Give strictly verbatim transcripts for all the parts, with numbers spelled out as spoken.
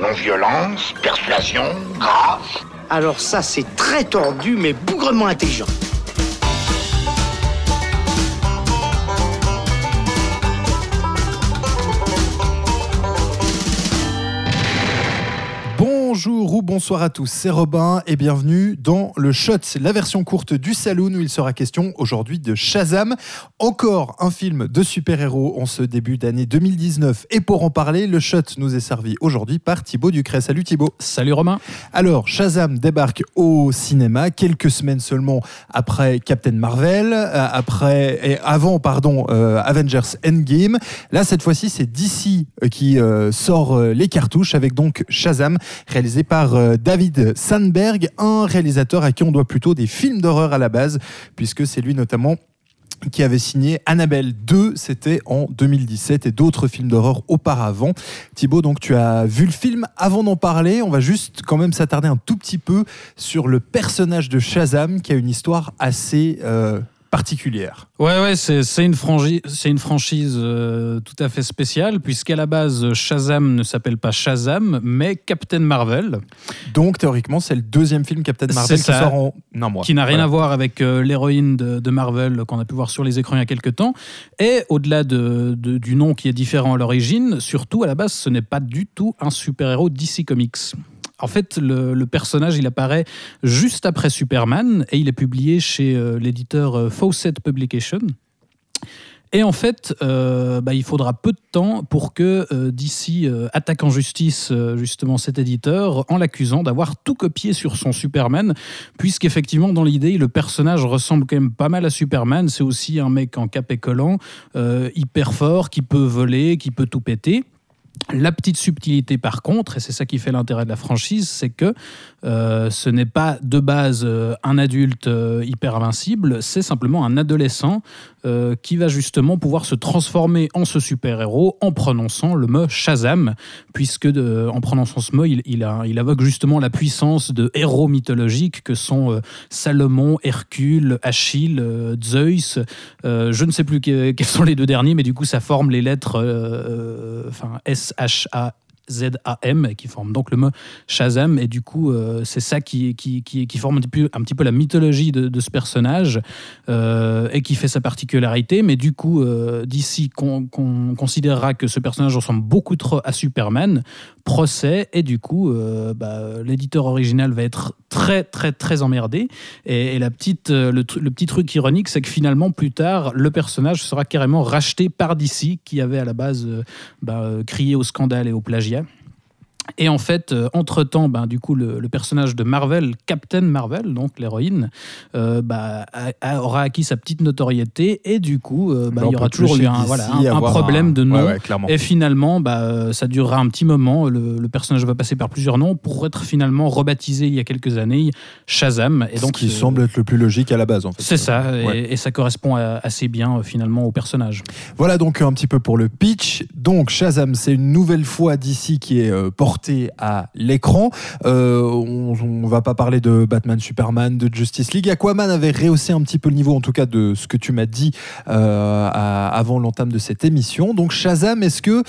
Non-violence, persuasion, grâce. Alors ça, c'est très tordu, mais bougrement intelligent. Bonjour ou bonsoir à tous, c'est Robin et bienvenue dans le Shot, la version courte du Saloon où il sera question aujourd'hui de Shazam, encore un film de super-héros en ce début d'année deux mille dix-neuf. Et pour en parler, le Shot nous est servi aujourd'hui par Thibaut Ducré. Salut Thibaut. Salut Romain. Alors, Shazam débarque au cinéma quelques semaines seulement après Captain Marvel, après et avant pardon euh, Avengers Endgame. Là, cette fois-ci, c'est D C qui euh, sort euh, les cartouches avec donc Shazam, réalisé par David Sandberg, un réalisateur à qui on doit plutôt des films d'horreur à la base, puisque c'est lui notamment qui avait signé Annabelle deux, c'était en deux mille dix-sept, et d'autres films d'horreur auparavant. Thibaut, donc tu as vu le film. Avant d'en parler, on va juste quand même s'attarder un tout petit peu sur le personnage de Shazam, qui a une histoire assez euh, particulière. Ouais, ouais, c'est, c'est une franchise, c'est une franchise euh, tout à fait spéciale, puisqu'à la base, Shazam ne s'appelle pas Shazam, mais Captain Marvel. Donc théoriquement, c'est le deuxième film Captain Marvel qui sort en un mois. Qui n'a rien voilà. à voir avec euh, l'héroïne de, de Marvel qu'on a pu voir sur les écrans il y a quelques temps. Et au-delà de, de, du nom qui est différent à l'origine, surtout à la base, ce n'est pas du tout un super-héros D C Comics. En fait, le, le personnage, il apparaît juste après Superman et il est publié chez euh, l'éditeur euh, Fawcett Publication. Et en fait, euh, bah, il faudra peu de temps pour que euh, D C euh, attaque en justice euh, justement cet éditeur en l'accusant d'avoir tout copié sur son Superman, puisqu'effectivement, dans l'idée, le personnage ressemble quand même pas mal à Superman. C'est aussi un mec en cap et collant, euh, hyper fort, qui peut voler, qui peut tout péter. La petite subtilité par contre, et c'est ça qui fait l'intérêt de la franchise, c'est que euh, ce n'est pas de base euh, un adulte euh, hyper invincible, c'est simplement un adolescent euh, qui va justement pouvoir se transformer en ce super-héros en prononçant le mot Shazam, puisque de, en prononçant ce mot, il, il, a, il invoque justement la puissance de héros mythologiques que sont euh, Salomon, Hercule, Achille, euh, Zeus, euh, je ne sais plus que, quels sont les deux derniers, mais du coup ça forme les lettres euh, enfin, S, H-A-Z-A-M, qui forme donc le mot Shazam, et du coup euh, c'est ça qui, qui, qui, qui forme un petit peu, un petit peu la mythologie de, de ce personnage euh, et qui fait sa particularité, mais du coup euh, d'ici qu'on, qu'on considérera que ce personnage ressemble beaucoup trop à Superman, procès, et du coup euh, bah, l'éditeur original va être très très très emmerdé, et, et la petite, le, le petit truc ironique, c'est que finalement plus tard le personnage sera carrément racheté par D C, qui avait à la base euh, bah, crié au scandale et au plagiat. Et en fait, euh, entre-temps, ben, du coup, le, le personnage de Marvel, Captain Marvel, donc l'héroïne, euh, bah, a, a, aura acquis sa petite notoriété, et du coup, euh, bah, il y aura toujours eu un, voilà, un, un problème un... de nom. Ouais, ouais, et finalement, bah, ça durera un petit moment. Le, le personnage va passer par plusieurs noms pour être finalement rebaptisé il y a quelques années Shazam. Et donc, ce qui euh, semble être le plus logique à la base, en fait. C'est ça, ouais. et, et ça correspond à, assez bien euh, finalement au personnage. Voilà donc un petit peu pour le pitch. Donc Shazam, c'est une nouvelle fois D C qui est euh, porté à l'écran. Euh, on ne va pas parler de Batman, Superman, de Justice League. Aquaman avait rehaussé un petit peu le niveau, en tout cas de ce que tu m'as dit euh, à, avant l'entame de cette émission. Donc Shazam, est-ce que,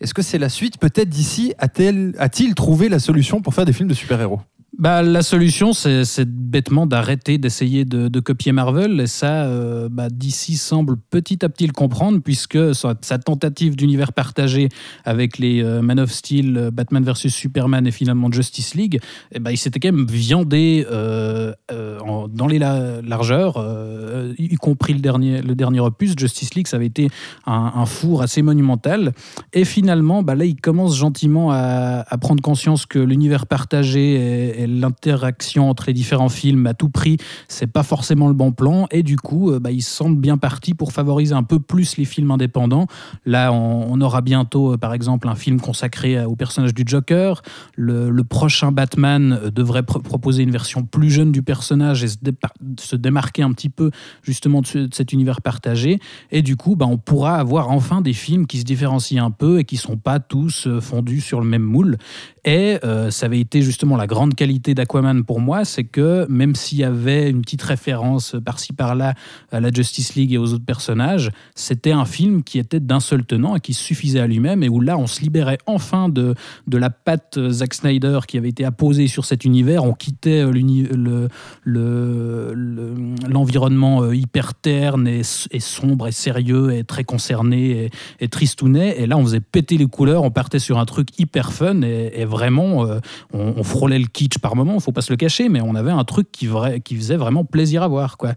est-ce que c'est la suite? Peut-être D C a-t-il, a-t-il trouvé la solution pour faire des films de super-héros? Bah, la solution, c'est, c'est bêtement d'arrêter d'essayer de, de copier Marvel, et ça, euh, bah, D C semble petit à petit le comprendre, puisque sa, sa tentative d'univers partagé avec les euh, Man of Steel, Batman versus Superman et finalement Justice League, eh bah, il s'était quand même viandé euh, euh, en, dans les la, largeurs, euh, y compris le dernier, le dernier opus, Justice League, ça avait été un, un four assez monumental, et finalement, bah, là, il commence gentiment à, à prendre conscience que l'univers partagé est, est l'interaction entre les différents films à tout prix, c'est pas forcément le bon plan, et du coup, bah, ils semblent bien partis pour favoriser un peu plus les films indépendants. Là, on, on aura bientôt, par exemple, un film consacré au personnage du Joker. Le, le prochain Batman devrait pr- proposer une version plus jeune du personnage et se, dé- se démarquer un petit peu justement de, ce, de cet univers partagé. Et du coup, bah, on pourra avoir enfin des films qui se différencient un peu et qui sont pas tous fondus sur le même moule. Et euh, ça avait été justement la grande qualité qualité d'Aquaman pour moi, c'est que même s'il y avait une petite référence par-ci par-là à la Justice League et aux autres personnages, c'était un film qui était d'un seul tenant et qui suffisait à lui-même, et où là on se libérait enfin de, de la patte Zack Snyder qui avait été apposée sur cet univers. On quittait l'uni, le, le, le, l'environnement hyper terne et, et sombre et sérieux et très concerné et, et tristounet, et là on faisait péter les couleurs, on partait sur un truc hyper fun et, et vraiment euh, on, on frôlait le kitsch par moment, faut pas se le cacher, mais on avait un truc qui, vrai, qui faisait vraiment plaisir à voir, quoi.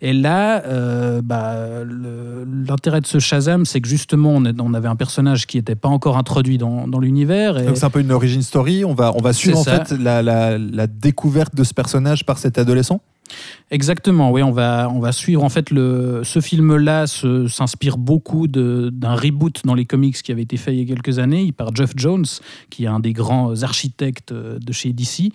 Et là euh, bah, le, l'intérêt de ce Shazam, c'est que justement on, est, on avait un personnage qui n'était pas encore introduit dans, dans l'univers, et... donc c'est un peu une origin story, on va, on va suivre en fait la, la, la découverte de ce personnage par cet adolescent. Exactement, oui, on va, on va suivre en fait le, ce film-là se, s'inspire beaucoup de, d'un reboot dans les comics qui avait été fait il y a quelques années par Jeff Jones, qui est un des grands architectes de chez D C,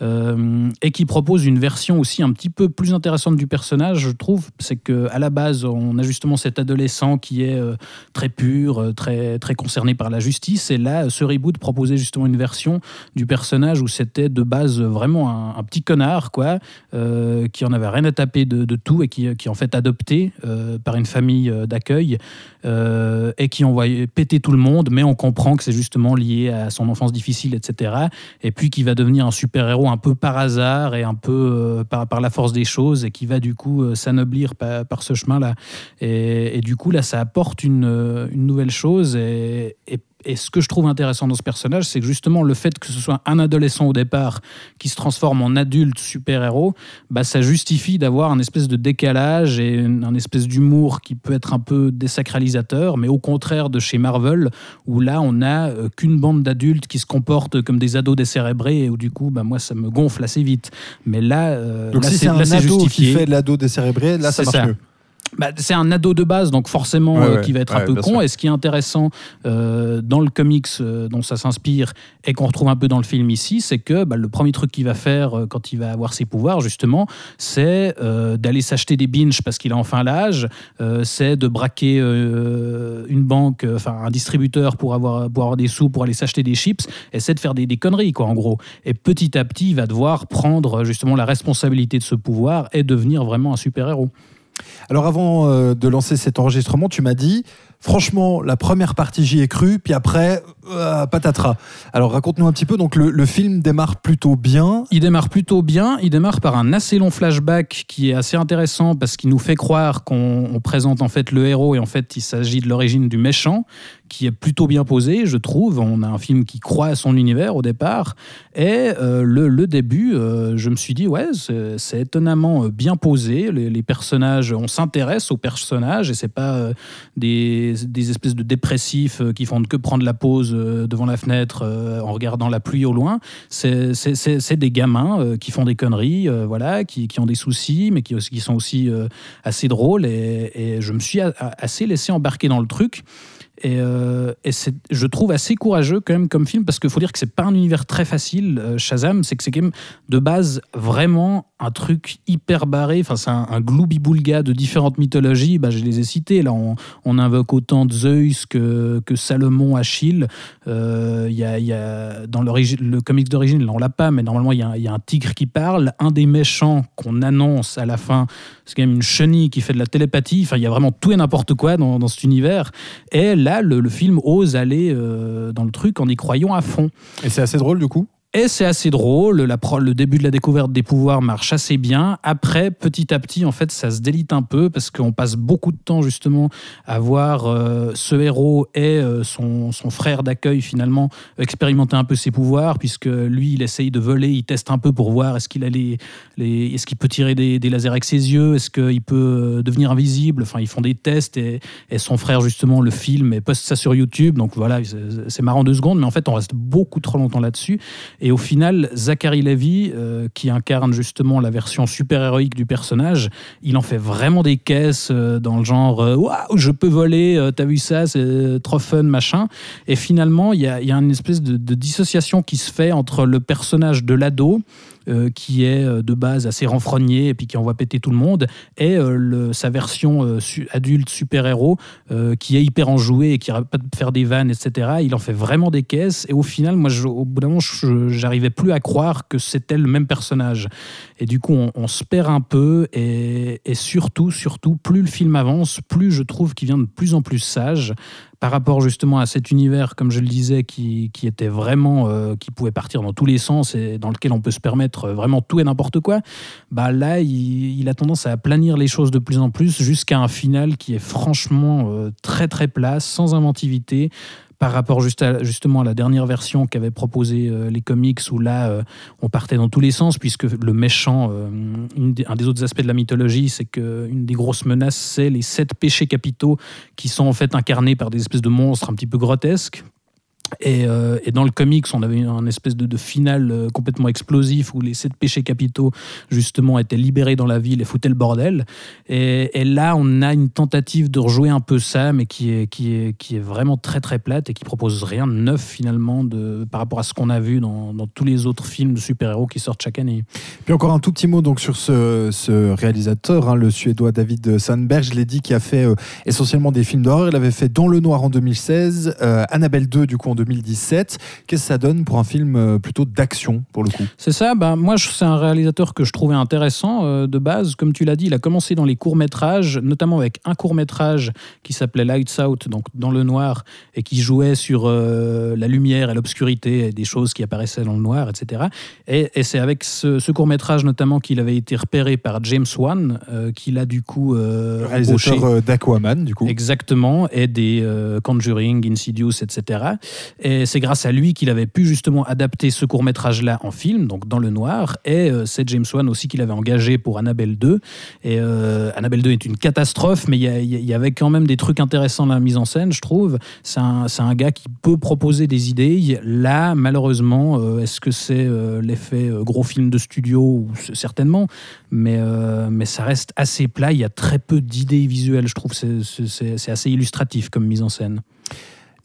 euh, et qui propose une version aussi un petit peu plus intéressante du personnage, je trouve. C'est qu'à la base on a justement cet adolescent qui est euh, très pur, très, très concerné par la justice, et là ce reboot proposait justement une version du personnage où c'était de base vraiment un, un petit connard, quoi, euh, qui en avait rien à taper de, de tout, et qui, qui en fait adopté euh, par une famille d'accueil, euh, et qui envoyait péter tout le monde, mais on comprend que c'est justement lié à son enfance difficile, et cetera. Et puis qui va devenir un super-héros un peu par hasard et un peu euh, par, par la force des choses, et qui va du coup euh, s'anoblir par, par ce chemin-là. Et, et du coup, là, ça apporte une, une nouvelle chose, et, et Et ce que je trouve intéressant dans ce personnage, c'est que justement le fait que ce soit un adolescent au départ qui se transforme en adulte super-héros, bah ça justifie d'avoir un espèce de décalage et un espèce d'humour qui peut être un peu désacralisateur, mais au contraire de chez Marvel, où là on n'a qu'une bande d'adultes qui se comportent comme des ados décérébrés, et où du coup bah moi ça me gonfle assez vite. Mais là, euh, donc là, si c'est, c'est un là, ado c'est qui fait de l'ado décérébré, là ça c'est marche ça. Mieux. Bah, c'est un ado de base, donc forcément ouais, euh, qui va être ouais, un peu con. Sûr. Et ce qui est intéressant euh, dans le comics euh, dont ça s'inspire et qu'on retrouve un peu dans le film ici, c'est que bah, le premier truc qu'il va faire euh, quand il va avoir ses pouvoirs, justement, c'est euh, d'aller s'acheter des binges parce qu'il a enfin l'âge, euh, c'est de braquer euh, une banque, enfin euh, un distributeur pour avoir, pour avoir des sous, pour aller s'acheter des chips, et c'est de faire des, des conneries, quoi, en gros. Et petit à petit, il va devoir prendre justement la responsabilité de ce pouvoir et devenir vraiment un super-héros. Alors avant euh, de lancer cet enregistrement, tu m'as dit, franchement, la première partie j'y ai cru, puis après, euh, patatras. Alors raconte-nous un petit peu, donc le, le film démarre plutôt bien. Il démarre plutôt bien, il démarre par un assez long flashback qui est assez intéressant parce qu'il nous fait croire qu'on on présente en fait le héros, et en fait il s'agit de l'origine du méchant, qui est plutôt bien posé, je trouve. On a un film qui croit à son univers au départ, et euh, le, le début, euh, je me suis dit, ouais, c'est, c'est étonnamment bien posé, les, les personnages, on s'intéresse aux personnages, et c'est pas euh, des, des espèces de dépressifs euh, qui font que prendre la pause euh, devant la fenêtre euh, en regardant la pluie au loin, c'est, c'est, c'est, c'est des gamins euh, qui font des conneries, euh, voilà, qui, qui ont des soucis, mais qui, qui sont aussi euh, assez drôles, et, et je me suis a, a, assez laissé embarquer dans le truc. Et, euh, et c'est, je trouve assez courageux quand même comme film, parce qu'il faut dire que c'est pas un univers très facile, euh, Shazam, c'est que c'est quand même de base vraiment un truc hyper barré, enfin c'est un, un gloubi-boulga de différentes mythologies, bah, je les ai citées, là on, on invoque autant de Zeus que, que Salomon, Achille, euh, y a, y a, dans le comics d'origine, là on l'a pas, mais normalement il y, y a un tigre qui parle, un des méchants qu'on annonce à la fin, c'est quand même une chenille qui fait de la télépathie, enfin il y a vraiment tout et n'importe quoi dans, dans cet univers, et là Le, le film ose aller euh, dans le truc en y croyant à fond. Et c'est assez drôle du coup ? Et c'est assez drôle, la pro, le début de la découverte des pouvoirs marche assez bien. Après, petit à petit, en fait, ça se délite un peu parce qu'on passe beaucoup de temps justement à voir euh, ce héros et euh, son, son frère d'accueil finalement expérimenter un peu ses pouvoirs, puisque lui, il essaye de voler, il teste un peu pour voir est-ce qu'il a les, les est-ce qu'il peut tirer des, des lasers avec ses yeux, est-ce qu'il peut devenir invisible. Enfin, ils font des tests et, et son frère justement le filme et poste ça sur YouTube. Donc voilà, c'est, c'est marrant deux secondes, mais en fait, on reste beaucoup trop longtemps là-dessus. Et au final, Zachary Lévy, euh, qui incarne justement la version super-héroïque du personnage, il en fait vraiment des caisses euh, dans le genre euh, « Waouh, je peux voler, euh, t'as vu ça, c'est trop fun, machin ». Et finalement, il y a, y a une espèce de, de dissociation qui se fait entre le personnage de l'ado euh, qui est de base assez renfrogné et puis qui envoie péter tout le monde, et euh, le, sa version euh, su, adulte super-héros euh, qui est hyper enjoué et qui n'arrête pas de faire des vannes, et cetera. Il en fait vraiment des caisses, et au final, moi, je, au bout d'un moment, je, j'arrivais plus à croire que c'était le même personnage. Et du coup, on, on se perd un peu, et, et surtout, surtout, plus le film avance, plus je trouve qu'il vient de plus en plus sage, par rapport justement à cet univers, comme je le disais, qui, qui était vraiment, euh, qui pouvait partir dans tous les sens et dans lequel on peut se permettre vraiment tout et n'importe quoi. Bah là, il, il a tendance à aplanir les choses de plus en plus jusqu'à un final qui est franchement euh, très très plat, sans inventivité, par rapport juste à, justement à la dernière version qu'avaient proposé euh, les comics, où là, euh, on partait dans tous les sens, puisque le méchant, euh, une des, un des autres aspects de la mythologie, c'est qu'une des grosses menaces, c'est les sept péchés capitaux qui sont en fait incarnés par des espèces de monstres un petit peu grotesques. Et, euh, et dans le comics, on avait un espèce de, de finale euh, complètement explosif où les sept péchés capitaux, justement, étaient libérés dans la ville et foutaient le bordel. Et, et là, on a une tentative de rejouer un peu ça, mais qui est, qui est, qui est vraiment très, très plate et qui propose rien de neuf, finalement, de, par rapport à ce qu'on a vu dans, dans tous les autres films de super-héros qui sortent chaque année. Puis encore un tout petit mot donc, sur ce, ce réalisateur, hein, le Suédois David Sandberg, je l'ai dit, qui a fait euh, essentiellement des films d'horreur. Il avait fait Dans le Noir en deux mille seize, euh, Annabelle deux, du coup, en deux mille dix-sept. Qu'est-ce que ça donne pour un film plutôt d'action, pour le coup ? C'est ça, ben, moi c'est un réalisateur que je trouvais intéressant euh, de base. Comme tu l'as dit, il a commencé dans les courts-métrages, notamment avec un court-métrage qui s'appelait Lights Out, donc Dans le Noir, et qui jouait sur euh, la lumière et l'obscurité et des choses qui apparaissaient dans le noir, et cetera. Et, et c'est avec ce, ce court-métrage notamment qu'il avait été repéré par James Wan, euh, qu'il a du coup euh, embauché. Le réalisateur d'Aquaman, du coup. Exactement, et des euh, Conjuring, Insidious, et cetera. Et c'est grâce à lui qu'il avait pu justement adapter ce court-métrage-là en film, donc Dans le Noir, et euh, c'est James Wan aussi qu'il avait engagé pour Annabelle deux. Et euh, Annabelle deux est une catastrophe, mais il y, y, y avait quand même des trucs intéressants dans la mise en scène, je trouve. C'est un, c'est un gars qui peut proposer des idées. Là, malheureusement, euh, est-ce que c'est euh, l'effet euh, gros film de studio ou, certainement, mais, euh, mais ça reste assez plat. Il y a très peu d'idées visuelles, je trouve. C'est, c'est, c'est assez illustratif comme mise en scène.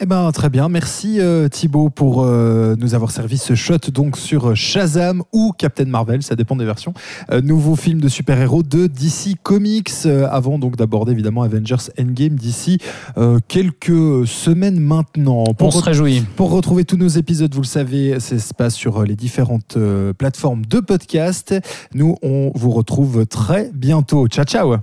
Eh ben, très bien, merci euh, Thibaut pour euh, nous avoir servi ce shot donc, sur Shazam ou Captain Marvel, ça dépend des versions, euh, nouveau film de super-héros de D C Comics, euh, avant donc d'aborder évidemment Avengers Endgame d'ici euh, quelques semaines maintenant. Pour On se re- réjouit. Pour retrouver tous nos épisodes, vous le savez, ça se passe sur les différentes euh, plateformes de podcast. Nous, on vous retrouve très bientôt. Ciao, ciao.